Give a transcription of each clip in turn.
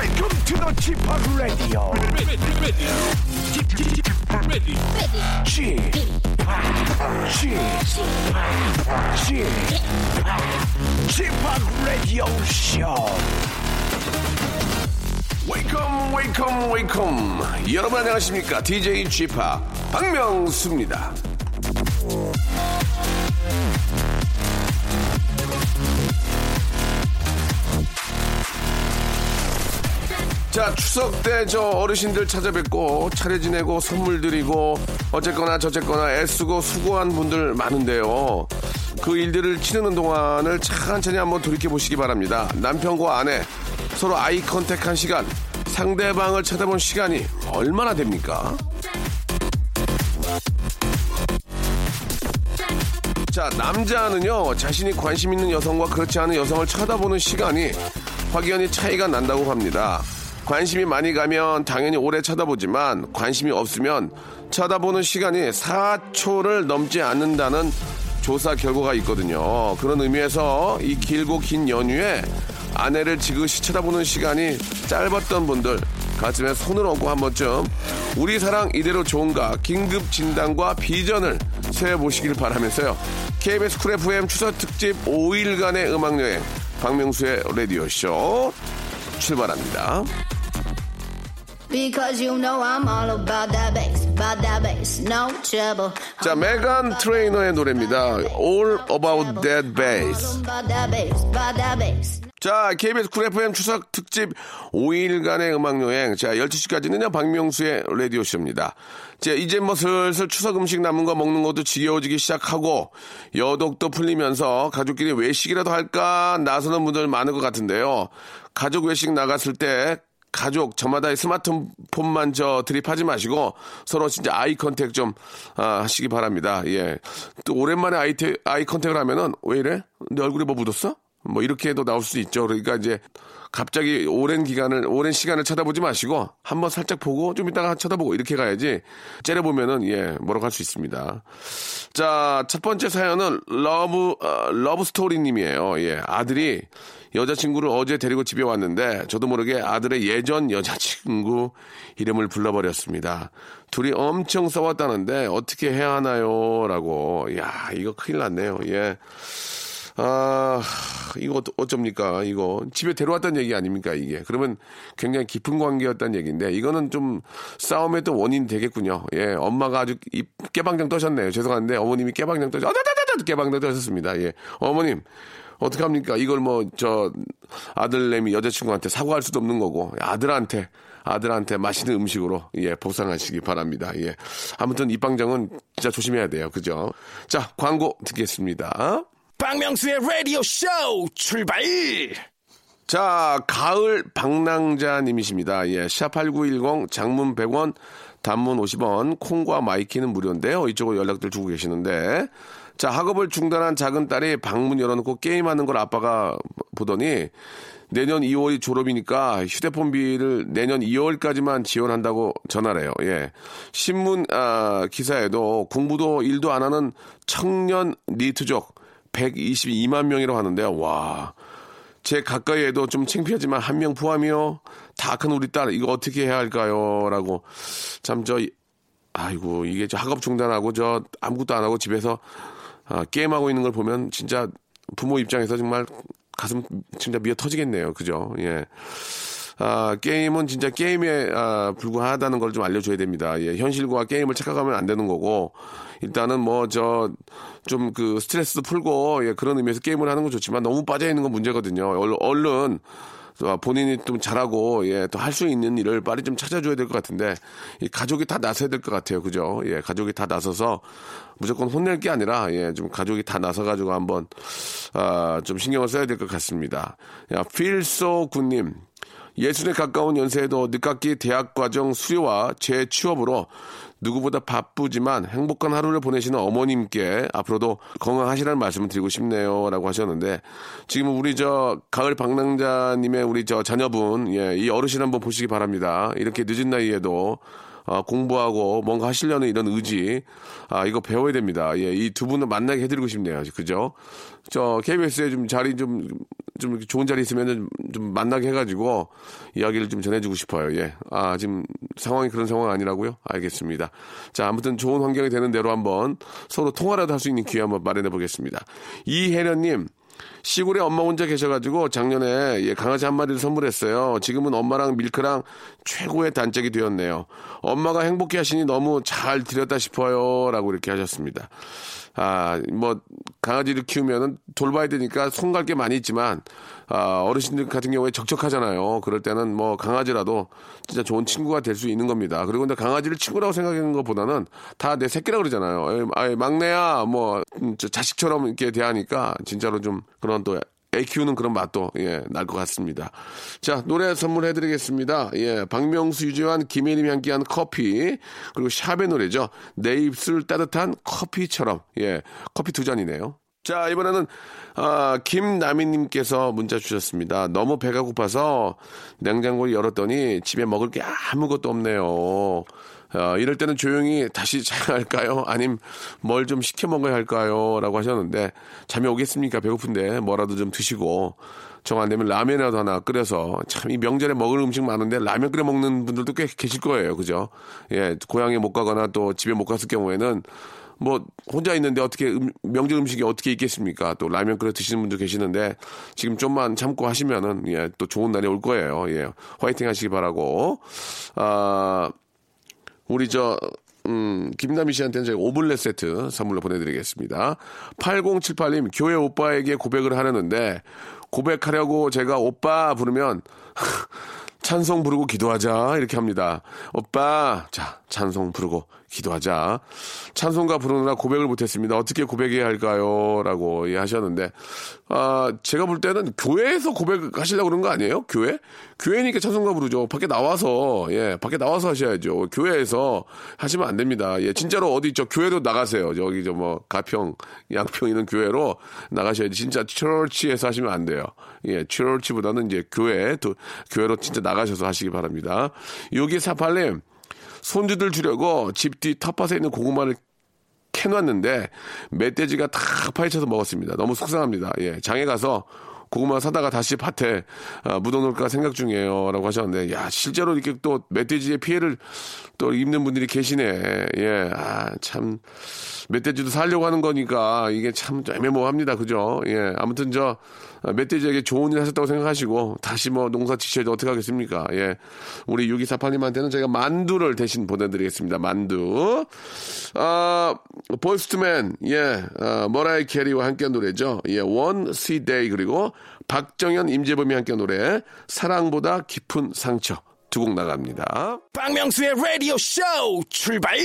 Welcome to the G파 Radio. G파 Radio Show. Welcome, welcome, welcome. 여러분 안녕하십니까? DJ G파 박명수입니다. 자, 추석 때 저 어르신들 찾아뵙고 차례 지내고 선물 드리고 어쨌거나 저쨌거나 애쓰고 수고한 분들 많은데요. 그 일들을 치르는 동안을 천천히 한번 돌이켜보시기 바랍니다. 남편과 아내 서로 아이 컨택한 시간, 상대방을 쳐다본 시간이 얼마나 됩니까? 자, 남자는요, 자신이 관심 있는 여성과 그렇지 않은 여성을 쳐다보는 시간이 확연히 차이가 난다고 합니다. 관심이 많이 가면 당연히 오래 쳐다보지만 관심이 없으면 쳐다보는 시간이 4초를 넘지 않는다는 조사 결과가 있거든요. 그런 의미에서 이 길고 긴 연휴에 아내를 지그시 쳐다보는 시간이 짧았던 분들 가슴에 손을 얹고 한 번쯤 우리 사랑 이대로 좋은가 긴급 진단과 비전을 세워보시길 바라면서요. KBS 쿨 FM 추석 특집 5일간의 음악여행 박명수의 라디오쇼 출발합니다. You know I'm all about that bass, no trouble. 자, 메간 트레이너의 노래입니다. All About That Bass. 자, KBS 쿨 FM 추석 특집 5일간의 음악여행. 자, 12시까지는요, 박명수의 라디오쇼입니다. 자, 이제 뭐 슬슬 추석 음식 남은 거 먹는 것도 지겨워지기 시작하고, 여독도 풀리면서 가족끼리 외식이라도 할까 나서는 분들 많을 것 같은데요. 가족 외식 나갔을 때, 가족 저마다의 스마트폰만 저 드립하지 마시고 서로 진짜 아이 컨택 좀 하시기 바랍니다. 예, 또 오랜만에 아이 컨택을 하면은 왜 이래? 내 얼굴에 뭐 묻었어? 뭐 이렇게 해도 나올 수 있죠. 그러니까 이제 갑자기 오랜 시간을 쳐다보지 마시고 한번 살짝 보고 좀 이따가 쳐다보고 이렇게 가야지 째려보면은 예 뭐라고 할 수 있습니다. 자, 첫 번째 사연은 러브 스토리님이에요. 예, 아들이 여자친구를 어제 데리고 집에 왔는데 저도 모르게 아들의 예전 여자친구 이름을 불러버렸습니다. 둘이 엄청 싸웠다는데 어떻게 해야 하나요? 라고. 야, 이거 큰일 났네요. 예. 아, 이거 어쩝니까? 이거 집에 데려왔다는 얘기 아닙니까? 이게 그러면 굉장히 깊은 관계였다는 얘기인데 이거는 좀 싸움의 또 원인 되겠군요. 예, 엄마가 아주 깨방정 떠셨네요. 죄송한데 어머님이 깨방정 떠셨. 깨방정 떠셨습니다. 예, 어머님. 어떡합니까? 이걸 뭐, 아들내미 여자친구한테 사과할 수도 없는 거고, 아들한테 맛있는 음식으로, 예, 보상하시기 바랍니다. 예. 아무튼 입방정은 진짜 조심해야 돼요. 그죠? 자, 광고 듣겠습니다. 박명수의 라디오 쇼 출발! 자, 가을 방랑자님이십니다. 예, 샵8910 장문 100원, 단문 50원, 콩과 마이키는 무료인데요. 이쪽으로 연락들 주고 계시는데, 자, 학업을 중단한 작은 딸이 방문 열어놓고 게임하는 걸 아빠가 보더니 내년 2월이 졸업이니까 휴대폰비를 내년 2월까지만 지원한다고 전화래요. 예. 신문 기사에도 공부도 일도 안 하는 청년 니트족 122만 명이라고 하는데요. 와, 제 가까이에도 좀 창피하지만 한 명 포함이요. 다 큰 우리 딸 이거 어떻게 해야 할까요? 라고 참 아이고 이게 저 학업 중단하고 저 아무것도 안 하고 집에서 게임하고 있는 걸 보면 진짜 부모 입장에서 정말 가슴 진짜 미어 터지겠네요. 그죠? 예. 게임은 진짜 게임에 불과하다는 걸 좀 알려줘야 됩니다. 예. 현실과 게임을 착각하면 안 되는 거고, 일단은 뭐, 좀 그 스트레스도 풀고, 예. 그런 의미에서 게임을 하는 건 좋지만 너무 빠져있는 건 문제거든요. 얼른 본인이 좀 잘하고, 예. 또 할 수 있는 일을 빨리 좀 찾아줘야 될 것 같은데, 이 가족이 다 나서야 될 것 같아요. 그죠? 예. 가족이 다 나서서 무조건 혼낼 게 아니라, 예. 좀 가족이 다 나서가지고 한번, 좀 신경을 써야 될 것 같습니다. 야, 필소군님. 예순에 가까운 연세에도 늦깎이 대학과정 수료와 재취업으로 누구보다 바쁘지만 행복한 하루를 보내시는 어머님께 앞으로도 건강하시라는 말씀을 드리고 싶네요. 라고 하셨는데, 지금 우리 가을 방랑자님의 우리 자녀분, 예, 이 어르신 한번 보시기 바랍니다. 이렇게 늦은 나이에도 공부하고 뭔가 하시려는 이런 의지, 이거 배워야 됩니다. 예, 이 두 분을 만나게 해드리고 싶네요. 그죠? 저 KBS에 좀 자리 좀 좋은 자리 있으면은 좀 만나게 해가지고 이야기를 좀 전해주고 싶어요. 예, 지금 상황이 그런 상황 아니라고요? 알겠습니다. 자, 아무튼 좋은 환경이 되는 대로 한번 서로 통화라도 할 수 있는 기회 한번 마련해 보겠습니다. 이혜련님. 시골에 엄마 혼자 계셔가지고 작년에 강아지 한 마리를 선물했어요. 지금은 엄마랑 밀크랑 최고의 단짝이 되었네요. 엄마가 행복해 하시니 너무 잘 드렸다 싶어요. 라고 이렇게 하셨습니다. 뭐, 강아지를 키우면 돌봐야 되니까 손갈 게 많이 있지만, 어르신들 같은 경우에 적적하잖아요. 그럴 때는 뭐, 강아지라도 진짜 좋은 친구가 될 수 있는 겁니다. 그리고 근데 강아지를 친구라고 생각하는 것보다는 다 내 새끼라고 그러잖아요. 막내야, 뭐, 자식처럼 이렇게 대하니까 진짜로 좀 그런 또, 애 키우는 그런 맛도, 예, 날 것 같습니다. 자, 노래 선물해드리겠습니다. 예, 박명수, 유재환, 김혜림이 함께한 커피, 그리고 샵의 노래죠. 내 입술 따뜻한 커피처럼, 예, 커피 2잔이네요. 자, 이번에는, 김나미님께서 문자 주셨습니다. 너무 배가 고파서 냉장고를 열었더니 집에 먹을 게 아무것도 없네요. 이럴 때는 조용히 다시 자야 할까요? 아님 뭘 좀 시켜 먹어야 할까요? 라고 하셨는데, 잠이 오겠습니까? 배고픈데 뭐라도 좀 드시고, 정 안 되면 라면이라도 하나 끓여서, 참 이 명절에 먹을 음식 많은데 라면 끓여 먹는 분들도 꽤 계실 거예요. 그죠? 예, 고향에 못 가거나 또 집에 못 갔을 경우에는 뭐 혼자 있는데 어떻게 명절 음식이 어떻게 있겠습니까? 또 라면 끓여 드시는 분도 계시는데 지금 좀만 참고 하시면은, 예, 또 좋은 날이 올 거예요. 예, 화이팅 하시기 바라고. 우리 김남희 씨한테는 저희 오믈렛 세트 선물로 보내드리겠습니다. 8078님, 교회 오빠에게 고백을 하려는데, 고백하려고 제가 오빠 부르면, 찬송 부르고 기도하자, 이렇게 합니다. 오빠, 자, 찬송 부르고 기도하자. 찬송가 부르느라 고백을 못했습니다. 어떻게 고백해야 할까요? 라고 하셨는데, 제가 볼 때는 교회에서 고백하시려고 그런 거 아니에요? 교회? 교회니까 찬송가 부르죠. 밖에 나와서, 예, 밖에 나와서 하셔야죠. 교회에서 하시면 안 됩니다. 예, 진짜로 어디 있죠? 교회로 나가세요. 저기, 가평, 양평 이런 교회로 나가셔야지. 진짜 처치에서 하시면 안 돼요. 예, 처치보다는 이제 교회로 진짜 나가셔서 하시기 바랍니다. 6248님, 손주들 주려고 집 뒤 텃밭에 있는 고구마를 캐놨는데 멧돼지가 다 파헤쳐서 먹었습니다. 너무 속상합니다. 예, 장에 가서 고구마 사다가 다시 밭에 묻어놓을까 생각 중이에요. 라고 하셨는데, 야, 실제로 이렇게 또 멧돼지의 피해를 또 입는 분들이 계시네. 예, 참, 멧돼지도 살려고 하는 거니까 이게 참 애매모호합니다. 그죠? 예, 아무튼 멧돼지에게 좋은 일 하셨다고 생각하시고, 다시 농사 지셔야지 어떻게 하겠습니까? 예, 우리 6248님한테는 저희가 만두를 대신 보내드리겠습니다. 만두. 보이스 투 맨, 예, 머라이 캐리와 함께한 노래죠. 예, One Sweet Day, 그리고 박정현, 임재범이 함께한 노래 사랑보다 깊은 상처 두 곡 나갑니다. 박명수의 라디오 쇼 출발!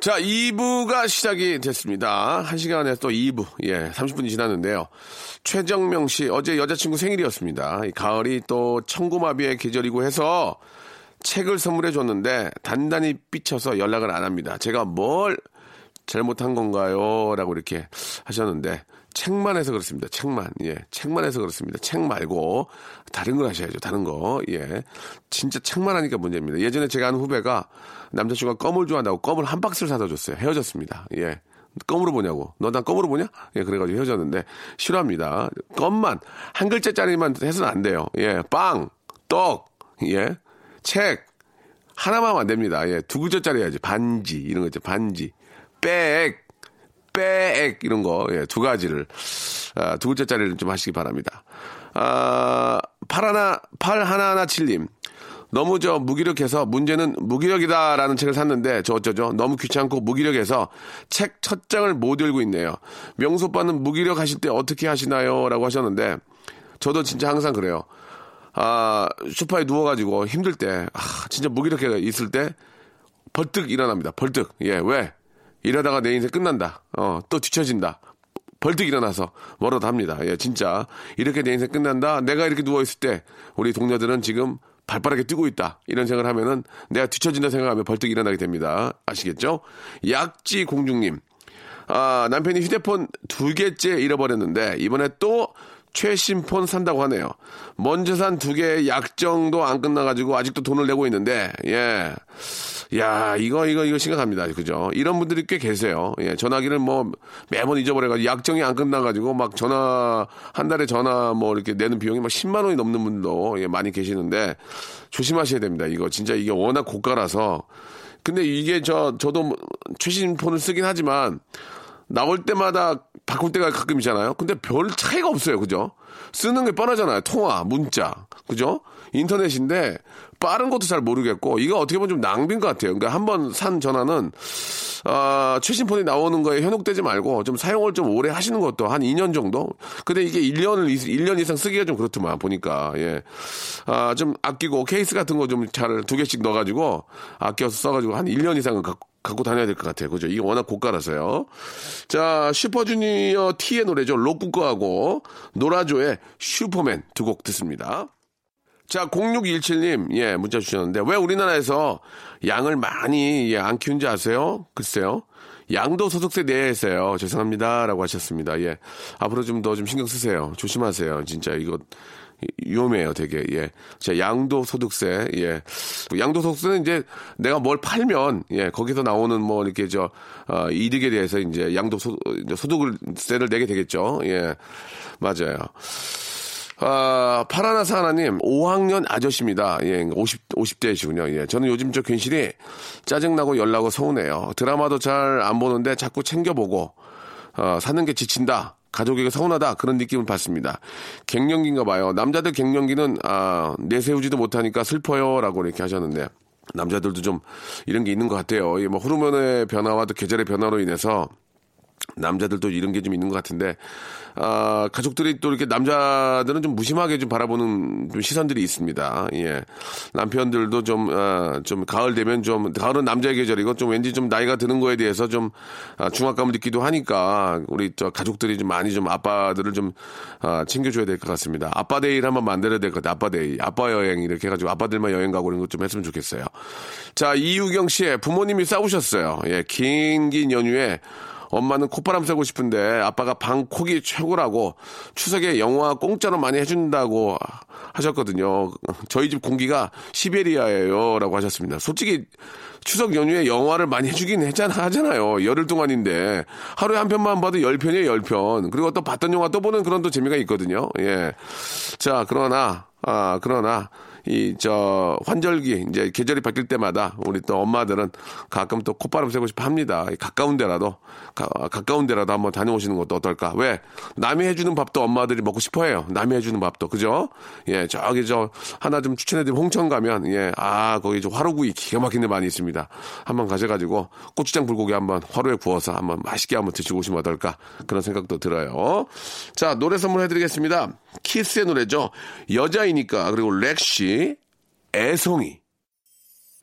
자, 2부가 시작이 됐습니다. 1시간에 또 2부, 예, 30분이 지났는데요. 최정명 씨, 어제 여자친구 생일이었습니다. 가을이 또 천고마비의 계절이고 해서 책을 선물해 줬는데 단단히 삐쳐서 연락을 안 합니다. 제가 뭘 잘못한 건가요? 라고 이렇게 하셨는데, 책만 해서 그렇습니다. 책만. 예. 책만 해서 그렇습니다. 책 말고 다른 걸 하셔야죠. 다른 거. 예. 진짜 책만 하니까 문제입니다. 예전에 제가 아는 후배가 남자친구가 껌을 좋아한다고 껌을 한 박스를 사다 줬어요. 헤어졌습니다. 예. 껌으로 보냐고. 너 나 껌으로 보냐? 예, 그래가지고 헤어졌는데 싫어합니다. 껌만 한 글자짜리만 해서는 안 돼요. 예. 빵, 떡, 예. 책 하나만 하면 안 됩니다. 예. 두 글자짜리 해야지. 반지 이런 거 있죠. 반지. 백, 이런 거, 예, 두 가지를, 두 글자짜리를 좀 하시기 바랍니다. 팔 하나 7님. 너무 무기력해서 문제는 무기력이다라는 책을 샀는데 저 어쩌죠? 너무 귀찮고 무기력해서 책 첫 장을 못 읽고 있네요. 명수 오빠는 무기력 하실 때 어떻게 하시나요? 라고 하셨는데 저도 진짜 항상 그래요. 소파에 누워가지고 힘들 때, 진짜 무기력해 있을 때 벌떡 일어납니다. 벌떡. 예, 왜? 이러다가 내 인생 끝난다. 또 뒤처진다. 벌떡 일어나서 뭐라도 합니다. 예, 진짜. 이렇게 내 인생 끝난다. 내가 이렇게 누워있을 때 우리 동료들은 지금 발빠르게 뛰고 있다. 이런 생각을 하면은 내가 뒤처진다 생각하면 벌떡 일어나게 됩니다. 아시겠죠? 약지공중님. 남편이 휴대폰 2개째 잃어버렸는데 이번에 또 최신폰 산다고 하네요. 먼저 산 2개 약정도 안 끝나가지고 아직도 돈을 내고 있는데, 예. 야, 이거 심각합니다. 그죠? 이런 분들이 꽤 계세요. 예, 전화기를 뭐 매번 잊어버려가지고 약정이 안 끝나가지고 막 전화, 한 달에 전화 뭐 이렇게 내는 비용이 막 10만 원이 넘는 분도 예, 많이 계시는데 조심하셔야 됩니다. 이거 진짜 이게 워낙 고가라서. 근데 이게 저도 최신폰을 쓰긴 하지만 나올 때마다 바꿀 때가 가끔 있잖아요. 근데 별 차이가 없어요. 그죠? 쓰는 게 뻔하잖아요. 통화, 문자. 그죠? 인터넷인데 빠른 것도 잘 모르겠고 이거 어떻게 보면 좀 낭비인 것 같아요. 그러니까 한번 산 전화는 최신폰이 나오는 거에 현혹되지 말고 좀 사용을 좀 오래 하시는 것도 한 2년 정도? 근데 이게 1년 이상 쓰기가 좀 그렇더만 보니까. 예. 좀 아끼고 케이스 같은 거 좀 잘 2개씩 넣어가지고 아껴서 써가지고 한 1년 이상은 갖고 다녀야 될 것 같아요. 그죠? 이게 워낙 고가라서요. 자, 슈퍼주니어 T의 노래죠. 로쿠꺼하고 노라조의 슈퍼맨 2곡 듣습니다. 자, 0617님, 예, 문자 주셨는데, 왜 우리나라에서 양을 많이, 예, 안 키운지 아세요? 글쎄요. 양도 소득세 내에서요. 죄송합니다. 라고 하셨습니다. 예. 앞으로 좀 더 좀 신경 쓰세요. 조심하세요. 진짜 이거. 위험해요, 되게. 예. 자, 양도소득세. 예. 양도소득세는 이제 내가 뭘 팔면, 예, 거기서 나오는 뭐, 이렇게 이득에 대해서 이제 소득세를 내게 되겠죠. 예. 맞아요. 파라나사 하나님, 5학년 아저씨입니다. 예, 50대이시군요. 예, 저는 요즘 저 괜시리 짜증나고 열나고 서운해요. 드라마도 잘 안 보는데 자꾸 챙겨보고, 사는 게 지친다. 가족에게 서운하다 그런 느낌을 받습니다. 갱년기인가 봐요. 남자들 갱년기는 내세우지도 못하니까 슬퍼요라고 이렇게 하셨는데 남자들도 좀 이런 게 있는 것 같아요. 이 뭐 호르몬의 변화와 또 계절의 변화로 인해서 남자들도 이런 게 좀 있는 것 같은데 가족들이 또 이렇게 남자들은 좀 무심하게 좀 바라보는 좀 시선들이 있습니다. 예, 남편들도 좀 가을 되면 좀 가을은 남자의 계절이고 좀 왠지 좀 나이가 드는 거에 대해서 좀 중압감을 느끼기도 하니까 우리 저 가족들이 좀 많이 좀 아빠들을 좀 챙겨줘야 될 것 같습니다. 아빠데이를 한번 만들어야 될 것 같아요. 아빠데이, 아빠 여행 이렇게 해가지고 아빠들만 여행 가고 이런 것 좀 했으면 좋겠어요. 자, 이유경 씨의 부모님이 싸우셨어요. 예, 긴 연휴에. 엄마는 콧바람 쐬고 싶은데 아빠가 방콕이 최고라고 추석에 영화 공짜로 많이 해준다고 하셨거든요. 저희 집 공기가 시베리아예요 라고 하셨습니다. 솔직히 추석 연휴에 영화를 많이 해주긴 하잖아요. 열흘 동안인데 하루에 한 편만 봐도 10편이에요. 10편. 그리고 또 봤던 영화 또 보는 그런 또 재미가 있거든요. 예. 자, 그러나 환절기, 이제 계절이 바뀔 때마다 우리 또 엄마들은 가끔 또 콧바람 쐬고 싶어 합니다. 가까운 데라도 한번 다녀오시는 것도 어떨까? 왜? 남이 해주는 밥도 엄마들이 먹고 싶어 해요. 남이 해주는 밥도. 그죠? 예, 하나 좀 추천해드리면 홍천 가면, 예, 거기 화로구이 기가 막힌 데 많이 있습니다. 한번 가셔가지고 고추장 불고기 한번 화로에 구워서 한번 맛있게 한번 드시고 오시면 어떨까? 그런 생각도 들어요. 자, 노래 선물해드리겠습니다. 키스의 노래죠. 여자이니까, 그리고 렉시. 애송이.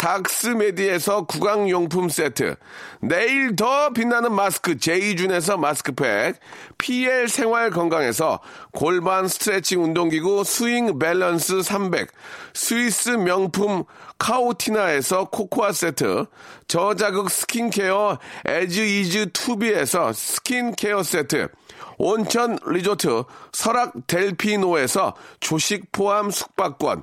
닥스메디에서 구강용품 세트, 내일 더 빛나는 마스크 제이준에서 마스크팩, PL 생활건강에서 골반 스트레칭 운동기구 스윙 밸런스 300, 스위스 명품 카오티나에서 코코아 세트, 저자극 스킨케어 에즈 이즈 투비에서 스킨케어 세트, 온천 리조트 설악 델피노에서 조식 포함 숙박권,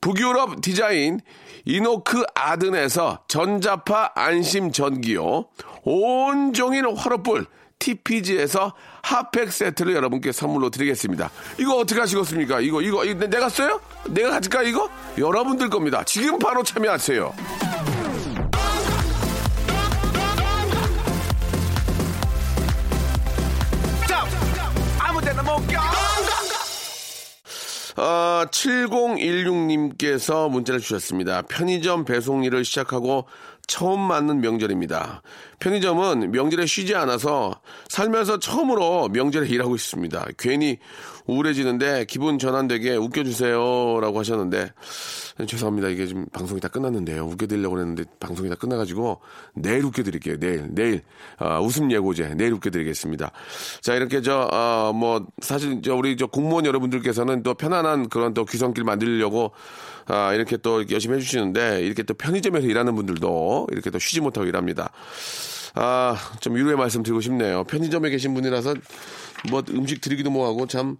북유럽 디자인 이노크 아든에서 전자파 안심 전기요, 온종일 화로불 TPG에서 핫팩 세트를 여러분께 선물로 드리겠습니다. 이거 어떻게 하시겠습니까? 이거 내가 써요? 내가 가질까 이거? 여러분들 겁니다. 지금 바로 참여하세요. 아, 7016님께서 문자를 주셨습니다. 편의점 배송 일을 시작하고 처음 맞는 명절입니다. 편의점은 명절에 쉬지 않아서 살면서 처음으로 명절에 일하고 있습니다. 괜히 우울해지는데 기분 전환되게 웃겨주세요라고 하셨는데, 죄송합니다. 이게 지금 방송이 다 끝났는데요. 웃겨드리려고 했는데 방송이 다 끝나가지고 내일 웃겨드릴게요. 내일 웃음 예고제 내일 웃겨드리겠습니다. 자, 이렇게 사실 우리 공무원 여러분들께서는 또 편안한 그런 또 귀성길 만들려고 이렇게 또 열심히 해주시는데, 이렇게 또 편의점에서 일하는 분들도 이렇게 또 쉬지 못하고 일합니다. 아, 좀 위로의 말씀 드리고 싶네요. 편의점에 계신 분이라서 뭐 음식 드리기도 뭐하고 참,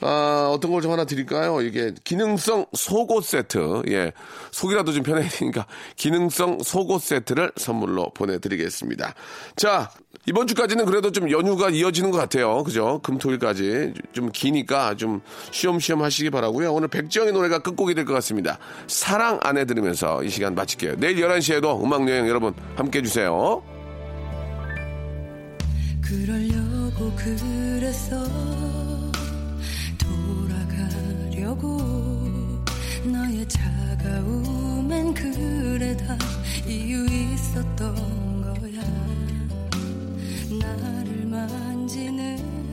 어떤 걸 좀 하나 드릴까요? 이게 기능성 속옷 세트, 예, 속이라도 좀 편해야 되니까 기능성 속옷 세트를 선물로 보내드리겠습니다. 자, 이번 주까지는 그래도 좀 연휴가 이어지는 것 같아요. 그죠? 금토일까지 좀 기니까 좀 쉬엄쉬엄 하시기 바라고요. 오늘 백지영의 노래가 끝곡이 될 것 같습니다. 사랑 안 해 들으면서 이 시간 마칠게요. 내일 11시에도 음악여행 여러분 함께해 주세요. 그러려고 그랬어, 돌아가려고 너의 차가움엔 그래 다 이유 있었던 거야. 나를 만지는